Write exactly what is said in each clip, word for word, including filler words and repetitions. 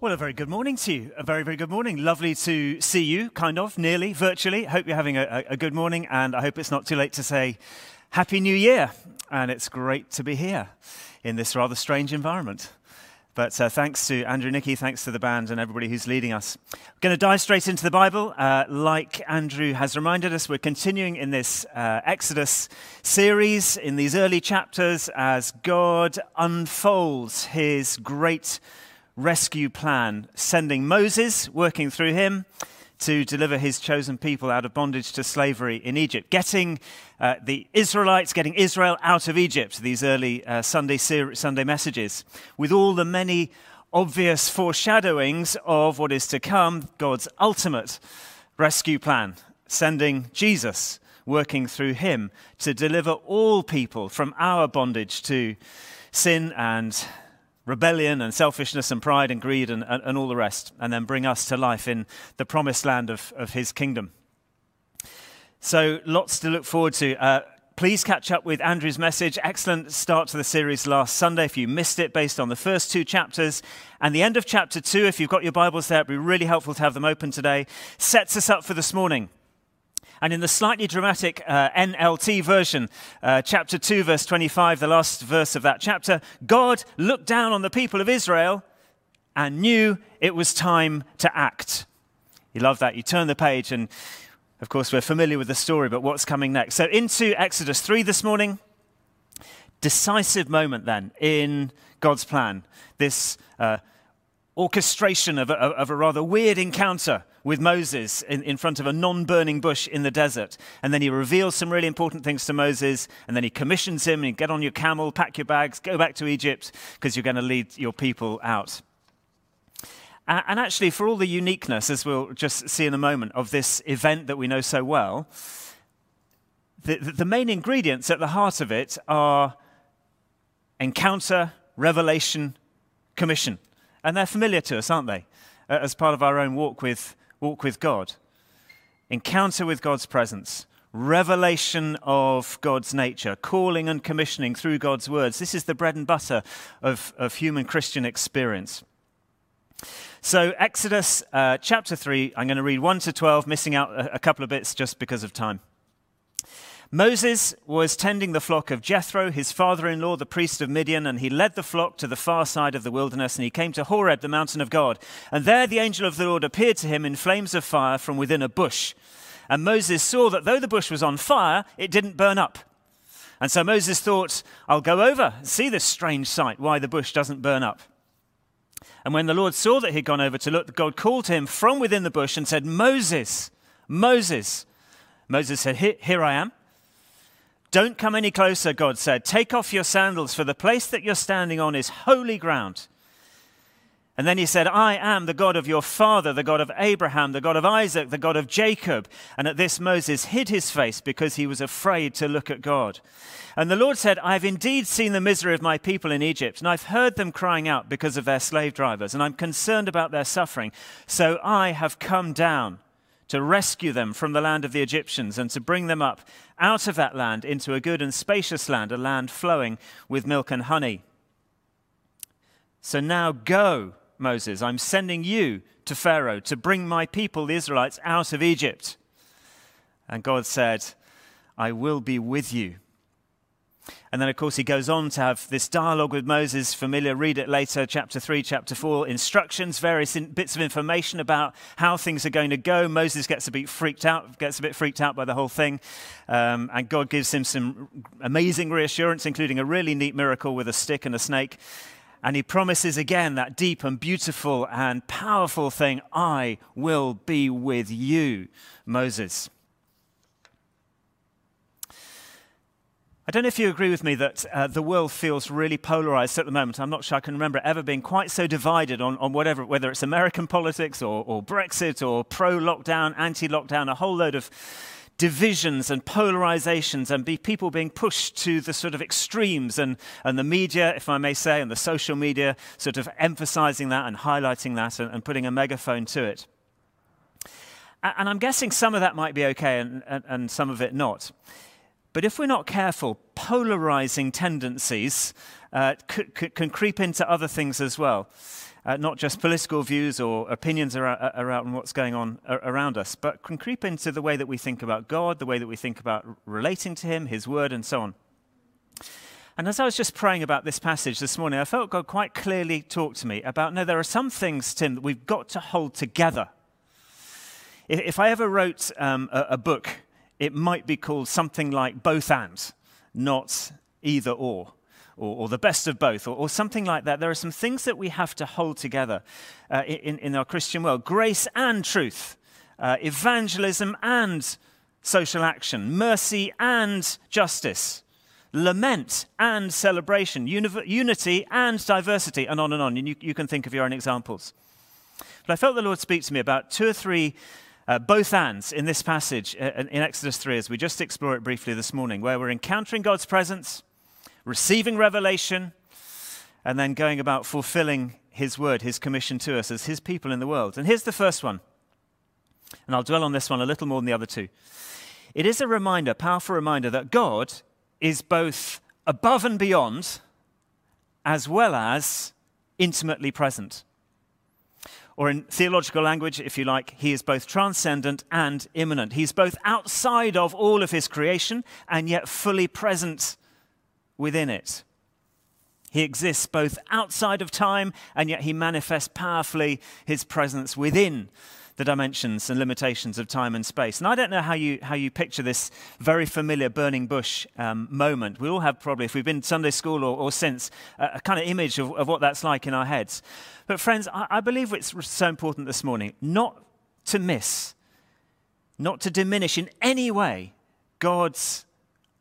Well, a very good morning to you. A very, very good morning. Lovely to see you, kind of, nearly, virtually. Hope you're having a, a good morning, and I hope it's not too late to say Happy New Year. And it's great to be here in this rather strange environment. But uh, thanks to Andrew Nicky, thanks to the band and everybody who's leading us. We're going to dive straight into the Bible. Uh, like Andrew has reminded us, we're continuing in this uh, Exodus series, in these early chapters, as God unfolds his great rescue plan, sending Moses, working through him, to deliver his chosen people out of bondage to slavery in Egypt. Getting uh, the Israelites, getting Israel out of Egypt, these early uh, Sunday ser- Sunday messages, with all the many obvious foreshadowings of what is to come, God's ultimate rescue plan, sending Jesus, working through him, to deliver all people from our bondage to sin and rebellion and selfishness and pride and greed and, and, and all the rest, and then bring us to life in the promised land of, of his kingdom. So lots to look forward to. Uh, please catch up with Andrew's message. Excellent start to the series last Sunday if you missed it, based on the first two chapters. And the end of chapter two, if you've got your Bibles there, it'd be really helpful to have them open today, sets us up for this morning. And in the slightly dramatic uh, N L T version, uh, chapter two, verse twenty-five, the last verse of that chapter, God looked down on the people of Israel and knew it was time to act. You love that. You turn the page and, of course, we're familiar with the story, but what's coming next? So into Exodus three this morning, decisive moment then in God's plan, this uh, orchestration of a, of a rather weird encounter with Moses in, in front of a non-burning bush in the desert. And then he reveals some really important things to Moses, and then he commissions him, and he get on your camel, pack your bags, go back to Egypt, because you're going to lead your people out. Uh, and actually, for all the uniqueness, as we'll just see in a moment, of this event that we know so well, the, the main ingredients at the heart of it are encounter, revelation, commission. And they're familiar to us, aren't they, uh, as part of our own walk with Walk with God, encounter with God's presence, revelation of God's nature, calling and commissioning through God's words. This is the bread and butter of, of human Christian experience. So Exodus uh, chapter three, I'm going to read one to twelve, missing out a, a couple of bits just because of time. Moses was tending the flock of Jethro, his father-in-law, the priest of Midian, and he led the flock to the far side of the wilderness, and he came to Horeb, the mountain of God. And there the angel of the Lord appeared to him in flames of fire from within a bush. And Moses saw that though the bush was on fire, it didn't burn up. And so Moses thought, I'll go over and see this strange sight, why the bush doesn't burn up. And when the Lord saw that he'd gone over to look, God called to him from within the bush and said, Moses, Moses. Moses said, here, here I am. Don't come any closer, God said. Take off your sandals, for the place that you're standing on is holy ground. And then he said, I am the God of your father, the God of Abraham, the God of Isaac, the God of Jacob. And at this Moses hid his face because he was afraid to look at God. And the Lord said, I have indeed seen the misery of my people in Egypt, and I've heard them crying out because of their slave drivers, and I'm concerned about their suffering. So I have come down to rescue them from the land of the Egyptians and to bring them up out of that land into a good and spacious land, a land flowing with milk and honey. So now go, Moses, I'm sending you to Pharaoh to bring my people, the Israelites, out of Egypt. And God said, I will be with you. And then, of course, he goes on to have this dialogue with Moses, familiar, read it later, chapter three, chapter four, instructions, various in, bits of information about how things are going to go. Moses gets a bit freaked out, gets a bit freaked out by the whole thing. Um, and God gives him some amazing reassurance, including a really neat miracle with a stick and a snake. And he promises again that deep and beautiful and powerful thing, I will be with you, Moses. I don't know if you agree with me that uh, the world feels really polarized at the moment. I'm not sure I can remember ever being quite so divided on, on whatever, whether it's American politics or, or Brexit or pro-lockdown, anti-lockdown, a whole load of divisions and polarizations and be people being pushed to the sort of extremes and, and the media, if I may say, and the social media sort of emphasizing that and highlighting that and, and putting a megaphone to it. And, and I'm guessing some of that might be okay and, and, and some of it not. But if we're not careful, polarizing tendencies uh, c c can creep into other things as well, uh, not just political views or opinions around, around what's going on around us, but can creep into the way that we think about God, the way that we think about relating to him, his word, and so on. And as I was just praying about this passage this morning, I felt God quite clearly talk to me about, no, there are some things, Tim, that we've got to hold together. If, if I ever wrote um, a, a book, it might be called something like Both And, not Either Or, or, or The Best of Both, or, or something like that. There are some things that we have to hold together uh, in, in our Christian world. Grace and truth, uh, evangelism and social action, mercy and justice, lament and celebration, unity and diversity, and on and on. And you, you can think of your own examples. But I felt the Lord speak to me about two or three uh, both ands in this passage uh, in Exodus three, as we just explore it briefly this morning, where we're encountering God's presence, receiving revelation, and then going about fulfilling his word, his commission to us as his people in the world. And here's the first one, and I'll dwell on this one a little more than the other two. It is a reminder, powerful reminder, that God is both above and beyond, as well as intimately present. Or in theological language, if you like, he is both transcendent and immanent. He's both outside of all of his creation and yet fully present within it. He exists both outside of time and yet he manifests powerfully his presence within the dimensions and limitations of time and space. And I don't know how you how you picture this very familiar burning bush um, moment. We all have probably, if we've been to Sunday school or, or since, a, a kind of image of, of what that's like in our heads. But friends, I, I believe it's so important this morning not to miss, not to diminish in any way God's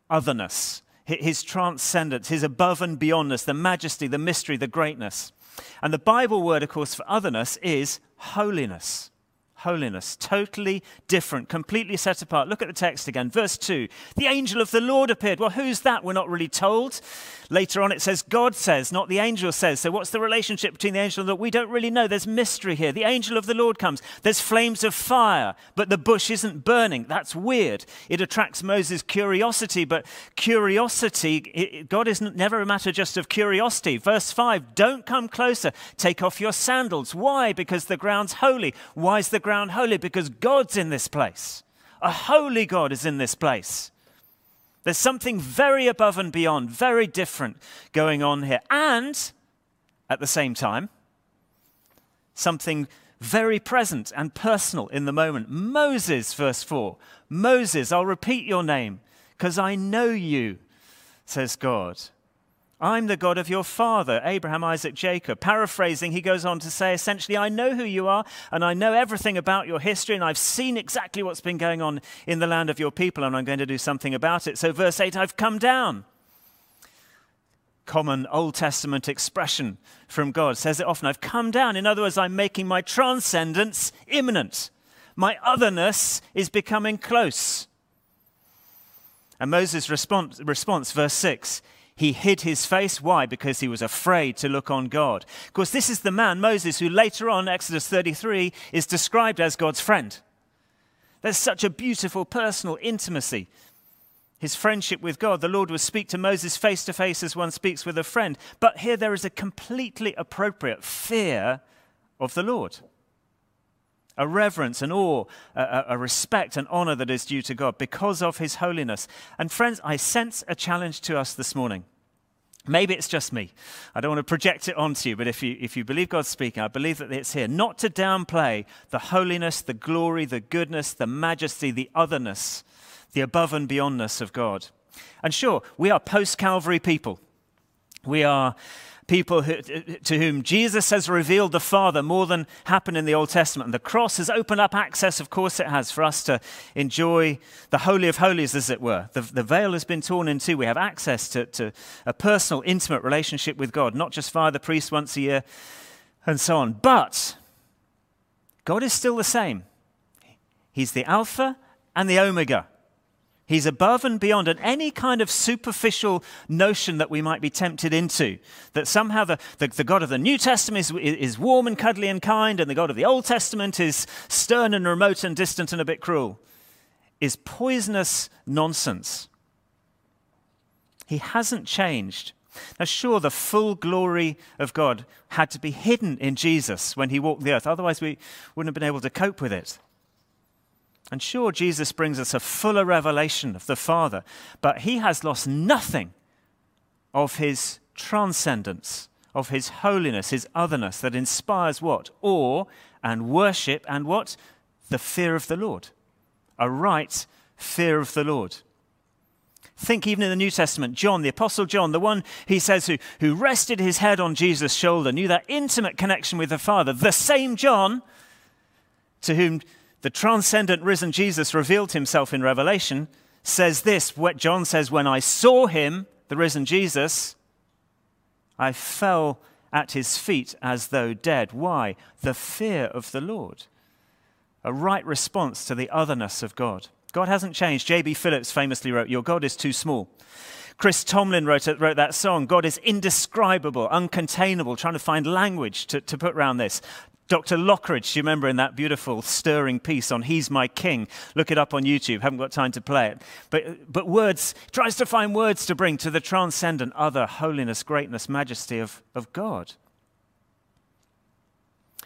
otherness, his transcendence, his above and beyondness, the majesty, the mystery, the greatness. And the Bible word, of course, for otherness is holiness. Holiness, totally different, completely set apart. Look at the text again, verse two. The angel of the Lord appeared. Well, who's that? We're not really told. Later on it says, God says, not the angel says. So what's the relationship between the angel and the Lord? We don't really know. There's mystery here. The angel of the Lord comes. There's flames of fire, but the bush isn't burning. That's weird. It attracts Moses' curiosity, but curiosity, it, God is never a matter just of curiosity. Verse five, don't come closer. Take off your sandals. Why? Because the ground's holy. Why is the ground holy? Because God's in this place. A holy God is in this place. There's something very above and beyond, very different going on here. And at the same time, something very present and personal in the moment. Moses, verse four. Moses, I'll repeat your name because I know you, says God. I'm the God of your father, Abraham, Isaac, Jacob. Paraphrasing, he goes on to say, essentially, I know who you are, and I know everything about your history, and I've seen exactly what's been going on in the land of your people, and I'm going to do something about it. So verse eight, I've come down. Common Old Testament expression from God says it often. I've come down. In other words, I'm making my transcendence imminent. My otherness is becoming close. And Moses' response, response verse six, he hid his face. Why? Because he was afraid to look on God. Of course, this is the man, Moses, who later on, Exodus thirty-three, is described as God's friend. There's such a beautiful personal intimacy. His friendship with God. The Lord will speak to Moses face to face as one speaks with a friend. But here there is a completely appropriate fear of the Lord. A reverence, an awe, a, a respect, an honor that is due to God because of his holiness. And friends, I sense a challenge to us this morning. Maybe it's just me. I don't want to project it onto you, but if you, if you believe God's speaking, I believe that it's here. Not to downplay the holiness, the glory, the goodness, the majesty, the otherness, the above and beyondness of God. And sure, we are post-Calvary people. We are people who, to whom Jesus has revealed the Father more than happened in the Old Testament. And the cross has opened up access, of course it has, for us to enjoy the Holy of Holies, as it were. The, the veil has been torn in two. We have access to, to a personal, intimate relationship with God, not just via the priest once a year and so on. But God is still the same. He's the Alpha and the Omega. He's above and beyond, and any kind of superficial notion that we might be tempted into, that somehow the, the, the God of the New Testament is, is warm and cuddly and kind, and the God of the Old Testament is stern and remote and distant and a bit cruel, is poisonous nonsense. He hasn't changed. Now, sure, the full glory of God had to be hidden in Jesus when he walked the earth. Otherwise, we wouldn't have been able to cope with it. And sure, Jesus brings us a fuller revelation of the Father, but he has lost nothing of his transcendence, of his holiness, his otherness that inspires what? Awe and worship and what? The fear of the Lord. A right fear of the Lord. Think even in the New Testament, John, the Apostle John, the one, he says, who, who rested his head on Jesus' shoulder, knew that intimate connection with the Father, the same John to whom the transcendent risen Jesus revealed himself in Revelation, says this, what John says, when I saw him, the risen Jesus, I fell at his feet as though dead. Why? The fear of the Lord. A right response to the otherness of God. God hasn't changed. J B. Phillips famously wrote, your God is too small. Chris Tomlin wrote, wrote that song, God is indescribable, uncontainable, trying to find language to, to put around this. Doctor Lockridge, you remember in that beautiful stirring piece on He's My King? Look it up on YouTube. Haven't got time to play it. But, but words, tries to find words to bring to the transcendent other holiness, greatness, majesty of, of God.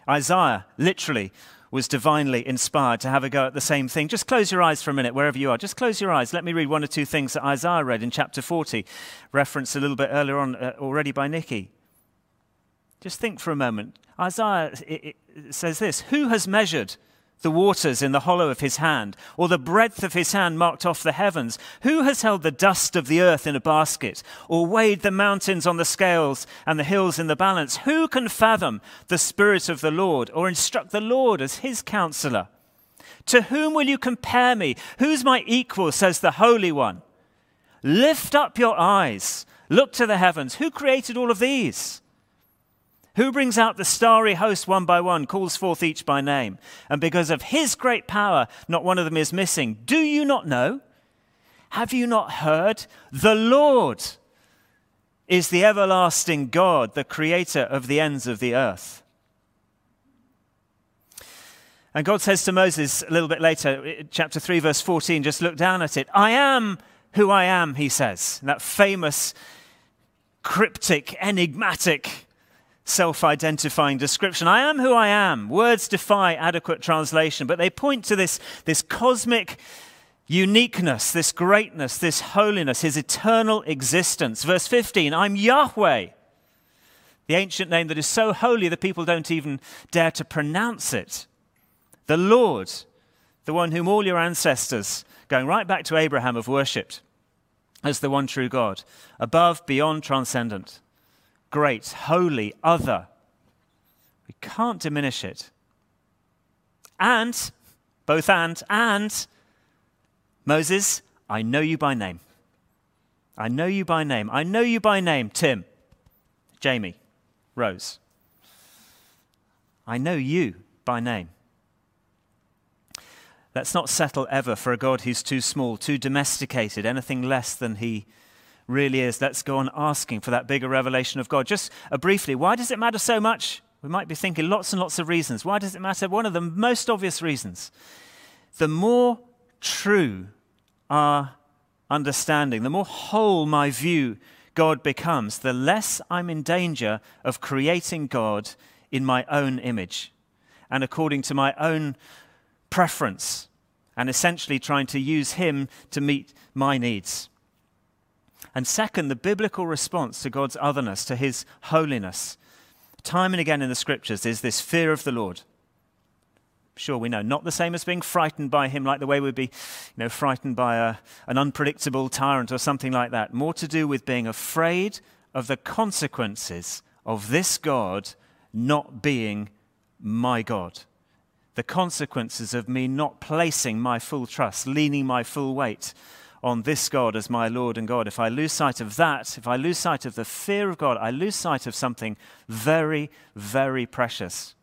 Isaiah, literally, was divinely inspired to have a go at the same thing. Just close your eyes for a minute, wherever you are. Just close your eyes. Let me read one or two things that Isaiah read in chapter forty, referenced a little bit earlier on uh, already by Nikki. Just think for a moment. Isaiah it, it says this, who has measured the waters in the hollow of his hand, or the breadth of his hand marked off the heavens? Who has held the dust of the earth in a basket, or weighed the mountains on the scales and the hills in the balance? Who can fathom the Spirit of the Lord, or instruct the Lord as his counselor? To whom will you compare me? Who's my equal, says the Holy One? Lift up your eyes, look to the heavens. Who created all of these? Who brings out the starry host one by one, calls forth each by name, and because of his great power, not one of them is missing. Do you not know? Have you not heard? The Lord is the everlasting God, the creator of the ends of the earth. And God says to Moses a little bit later, chapter three, verse fourteen, just look down at it. I am who I am, he says. And that famous, cryptic, enigmatic self-identifying description. I am who I am. Words defy adequate translation, but they point to this, this cosmic uniqueness, this greatness, this holiness, his eternal existence. Verse fifteen, I'm Yahweh, the ancient name that is so holy that people don't even dare to pronounce it. The Lord, the one whom all your ancestors, going right back to Abraham, have worshipped as the one true God, above, beyond, transcendent. Great, holy, other. We can't diminish it. And, both and, and, Moses, I know you by name. I know you by name. I know you by name, Tim, Jamie, Rose. I know you by name. Let's not settle ever for a God who's too small, too domesticated, anything less than he really is. Let's go on asking for that bigger revelation of God. Just uh, briefly, why does it matter so much? We might be thinking lots and lots of reasons. Why does it matter? One of the most obvious reasons. The more true our understanding, the more whole my view God becomes, the less I'm in danger of creating God in my own image and according to my own preference, and essentially trying to use him to meet my needs. And second, the biblical response to God's otherness, to his holiness, time and again in the scriptures, is this fear of the Lord. Sure, we know, not the same as being frightened by him, like the way we'd be, you know, frightened by a, an unpredictable tyrant or something like that. More to do with being afraid of the consequences of this God not being my God. The consequences of me not placing my full trust, leaning my full weight on this God as my Lord and God. If I lose sight of that, if I lose sight of the fear of God, I lose sight of something very, very precious.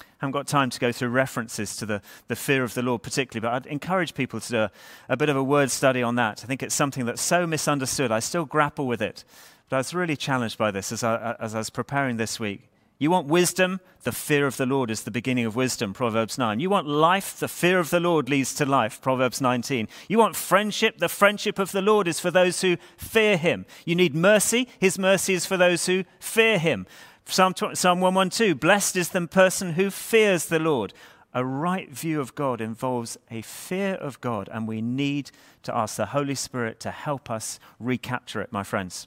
I haven't got time to go through references to the, the fear of the Lord particularly, but I'd encourage people to do a, a bit of a word study on that. I think it's something that's so misunderstood. I still grapple with it, but I was really challenged by this as I, as I was preparing this week. You want wisdom? The fear of the Lord is the beginning of wisdom, Proverbs nine. You want life? The fear of the Lord leads to life, Proverbs nineteen. You want friendship? The friendship of the Lord is for those who fear him. You need mercy? His mercy is for those who fear him. Psalm one twelve, blessed is the person who fears the Lord. A right view of God involves a fear of God, and we need to ask the Holy Spirit to help us recapture it, my friends.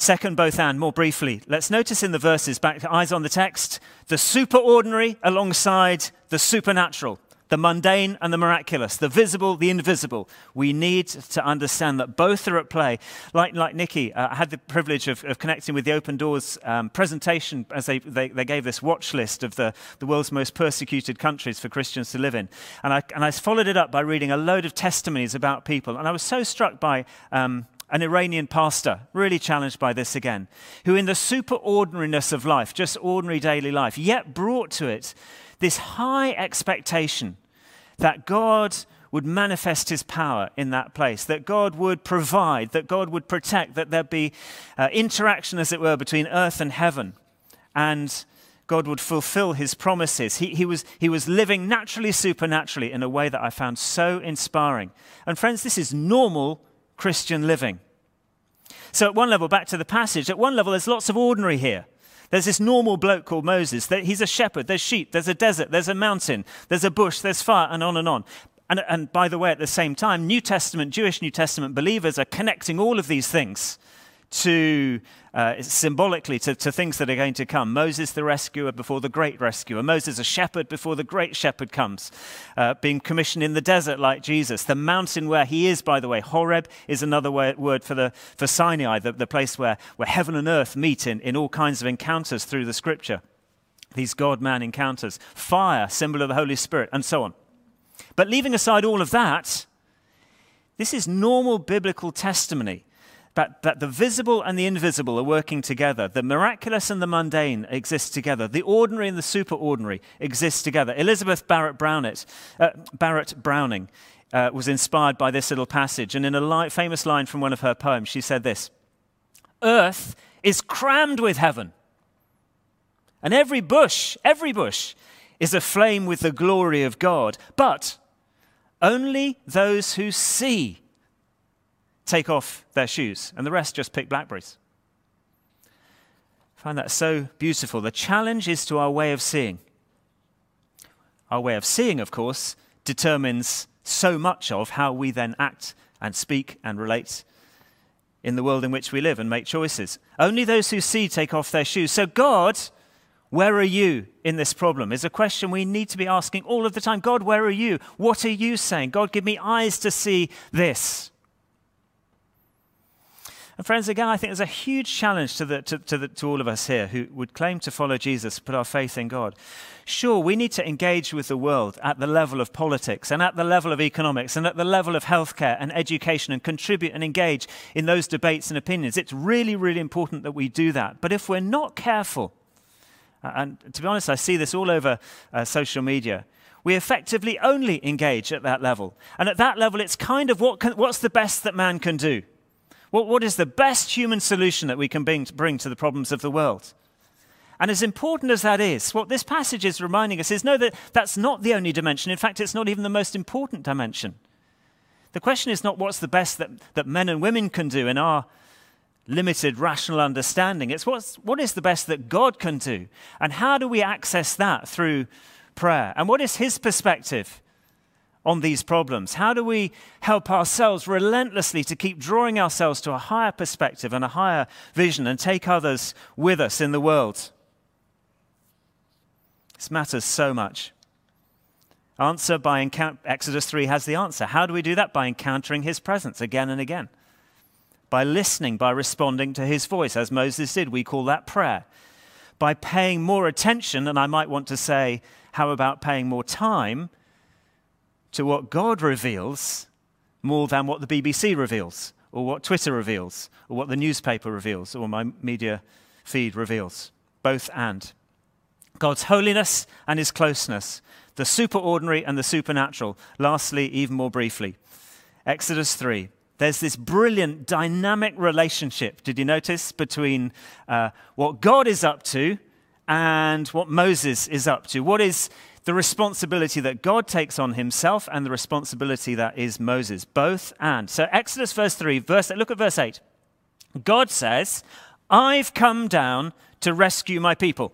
Second, both and, more briefly, let's notice in the verses, back to eyes on the text, the superordinary alongside the supernatural, the mundane and the miraculous, the visible, the invisible. We need to understand that both are at play. Like, like Nikki, uh, I had the privilege of, of connecting with the Open Doors um, presentation as they, they, they gave this watch list of the, the world's most persecuted countries for Christians to live in. And I, and I followed it up by reading a load of testimonies about people. And I was so struck by... Um, an Iranian pastor, really challenged by this again, who in the superordinariness of life, just ordinary daily life, yet brought to it this high expectation that God would manifest his power in that place, that God would provide, that God would protect, that there'd be uh, interaction, as it were, between earth and heaven, and God would fulfill his promises. He, he, was, he was living naturally, supernaturally, in a way that I found so inspiring. And friends, this is normal Christian living. So at one level, back to the passage, at one level there's lots of ordinary here. There's this normal bloke called Moses. He's a shepherd, there's sheep, there's a desert, there's a mountain, there's a bush, there's fire, and on and on. And, and by the way, at the same time, New Testament, Jewish New Testament believers are connecting all of these things to, uh, symbolically, to, to things that are going to come. Moses the rescuer before the great rescuer. Moses a shepherd before the great shepherd comes, uh, being commissioned in the desert like Jesus. The mountain where he is, by the way, Horeb is another way, word for the for Sinai, the, the place where, where heaven and earth meet in, in all kinds of encounters through the scripture. These God-man encounters. Fire, symbol of the Holy Spirit, and so on. But leaving aside all of that, this is normal biblical testimony. But, but the visible and the invisible are working together. The miraculous and the mundane exist together. The ordinary and the superordinary exist together. Elizabeth Barrett Browning, uh, Barrett Browning uh, was inspired by this little passage. And in a li- famous line from one of her poems, she said this, "Earth is crammed with heaven, and every bush, every bush is aflame with the glory of God. But only those who see take off their shoes, and the rest just pick blackberries." I find that so beautiful. The challenge is to our way of seeing. Our way of seeing, of course, determines so much of how we then act and speak and relate in the world in which we live and make choices. Only those who see take off their shoes. So God, where are you in this problem? Is a question we need to be asking all of the time. God, where are you? What are you saying? God, give me eyes to see this. And friends, again, I think there's a huge challenge to, the, to, to, the, to all of us here who would claim to follow Jesus, put our faith in God. Sure, we need to engage with the world at the level of politics and at the level of economics and at the level of healthcare and education, and contribute and engage in those debates and opinions. It's really, really important that we do that. But if we're not careful, and to be honest, I see this all over uh, social media, we effectively only engage at that level. And at that level, it's kind of what can, what's the best that man can do? What, what is the best human solution that we can bring to, bring to the problems of the world? And as important as that is, what this passage is reminding us is, no, that that's not the only dimension. In fact, it's not even the most important dimension. The question is not what's the best that, that men and women can do in our limited rational understanding. It's what's, what is the best that God can do, and how do we access that through prayer? And what is his perspective on these problems? How do we help ourselves relentlessly to keep drawing ourselves to a higher perspective and a higher vision, and take others with us in the world? This matters so much. Answer by encou- Exodus three has the answer. How do we do that? By encountering his presence again and again. By listening, by responding to his voice, as Moses did. We call that prayer. By paying more attention, and I might want to say, how about paying more time to what God reveals more than what the B B C reveals, or what Twitter reveals, or what the newspaper reveals, or my media feed reveals. Both and. God's holiness and his closeness, the superordinary and the supernatural. Lastly, even more briefly, Exodus three, There's this brilliant dynamic relationship, did you notice, between uh, what God is up to and what Moses is up to. What is the responsibility that God takes on himself and the responsibility that is Moses? Both and. So Exodus verse three, verse, look at verse eight. God says, I've come down to rescue my people.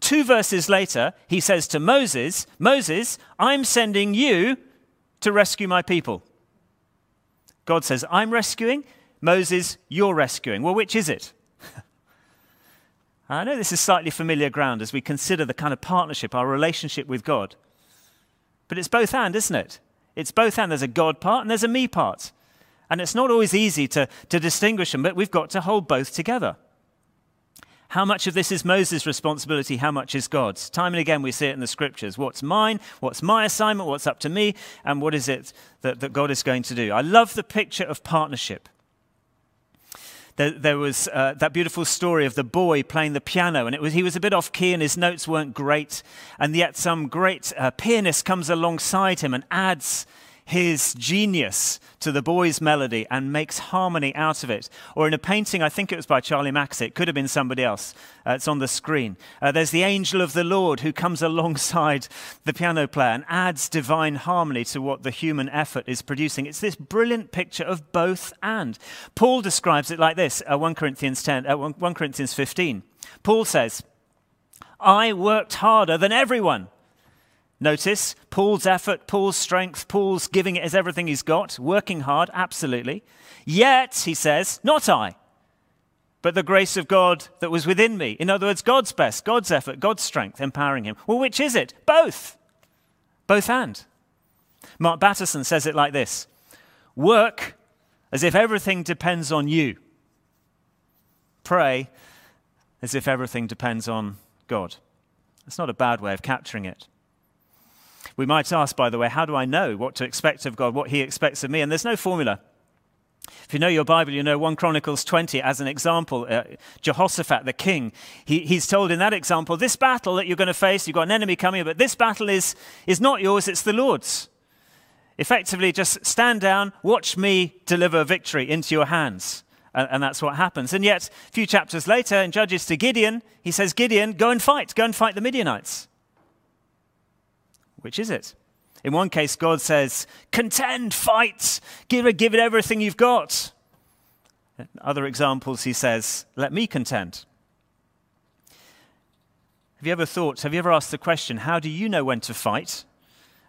Two verses later, he says to Moses, Moses, I'm sending you to rescue my people. God says, I'm rescuing. Moses, you're rescuing. Well, which is it? I know this is slightly familiar ground as we consider the kind of partnership, our relationship with God. But it's both and, isn't it? It's both and. There's a God part and there's a me part. And it's not always easy to, to distinguish them, but we've got to hold both together. How much of this is Moses' responsibility? How much is God's? Time and again, we see it in the scriptures. What's mine? What's my assignment? What's up to me? And what is it that, that God is going to do? I love the picture of partnership. There, there was uh, that beautiful story of the boy playing the piano, and it was he was a bit off key and his notes weren't great. And yet some great uh, pianist comes alongside him and adds his genius to the boy's melody and makes harmony out of it. Or in a painting, I think it was by Charlie Mack's, it could have been somebody else. Uh, it's on the screen. Uh, there's the angel of the Lord who comes alongside the piano player and adds divine harmony to what the human effort is producing. It's this brilliant picture of both and. Paul describes it like this, uh, First Corinthians fifteen. Paul says, I worked harder than everyone. Notice Paul's effort, Paul's strength, Paul's giving it as everything he's got, working hard, absolutely. Yet, he says, not I, but the grace of God that was within me. In other words, God's best, God's effort, God's strength, empowering him. Well, which is it? Both. Both and. Mark Batterson says it like this. Work as if everything depends on you. Pray as if everything depends on God. That's not a bad way of capturing it. We might ask, by the way, how do I know what to expect of God, what he expects of me? And there's no formula. If you know your Bible, you know First Chronicles twenty as an example. Uh, Jehoshaphat, the king, he, he's told in that example, this battle that you're going to face, you've got an enemy coming, but this battle is, is not yours, it's the Lord's. Effectively, just stand down, watch me deliver victory into your hands. And, and that's what happens. And yet, a few chapters later, in Judges to Gideon, he says, Gideon, go and fight, go and fight the Midianites. Which is it? In one case, God says, contend, fight, give it, give it everything you've got. In other examples, he says, let me contend. Have you ever thought, have you ever asked the question, how do you know when to fight?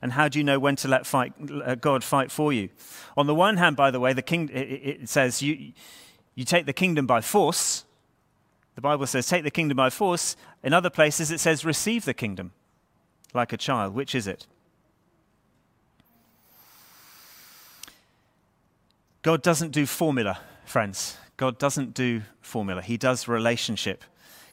And how do you know when to let fight, uh, God fight for you? On the one hand, by the way, the king, it, it says you, you take the kingdom by force. The Bible says, take the kingdom by force. In other places, it says, receive the kingdom. Like a child, which is it? God doesn't do formula, friends. God doesn't do formula. He does relationship.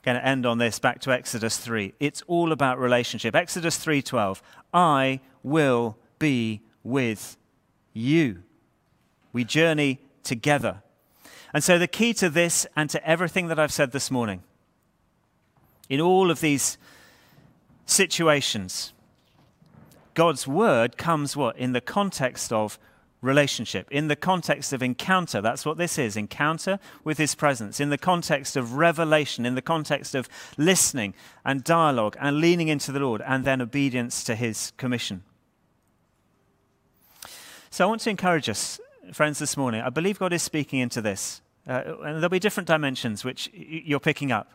Going to end on this, back to Exodus three. It's all about relationship. Exodus three twelve, I will be with you. We journey together. And so the key to this and to everything that I've said this morning, in all of these situations, God's word comes what? In the context of relationship, in the context of encounter. That's what this is, encounter with his presence, in the context of revelation, in the context of listening and dialogue and leaning into the Lord and then obedience to his commission. So I want to encourage us, friends, this morning. I believe God is speaking into this. Uh, and there'll be different dimensions which you're picking up.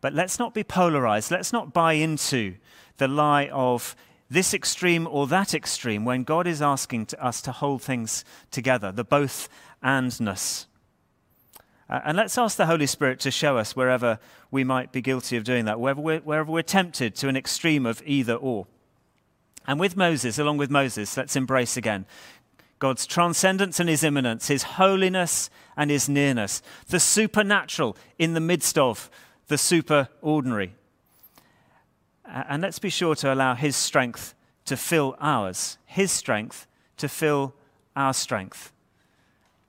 But let's not be polarized. Let's not buy into the lie of this extreme or that extreme when God is asking to us to hold things together, the both andness. Uh, and let's ask the Holy Spirit to show us wherever we might be guilty of doing that, wherever we're, wherever we're tempted to an extreme of either or. And with Moses, along with Moses, let's embrace again God's transcendence and his immanence, his holiness and his nearness, the supernatural in the midst of the super ordinary. And let's be sure to allow his strength to fill ours, his strength to fill our strength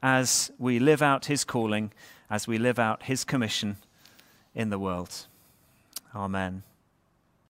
as we live out his calling, as we live out his commission in the world. Amen.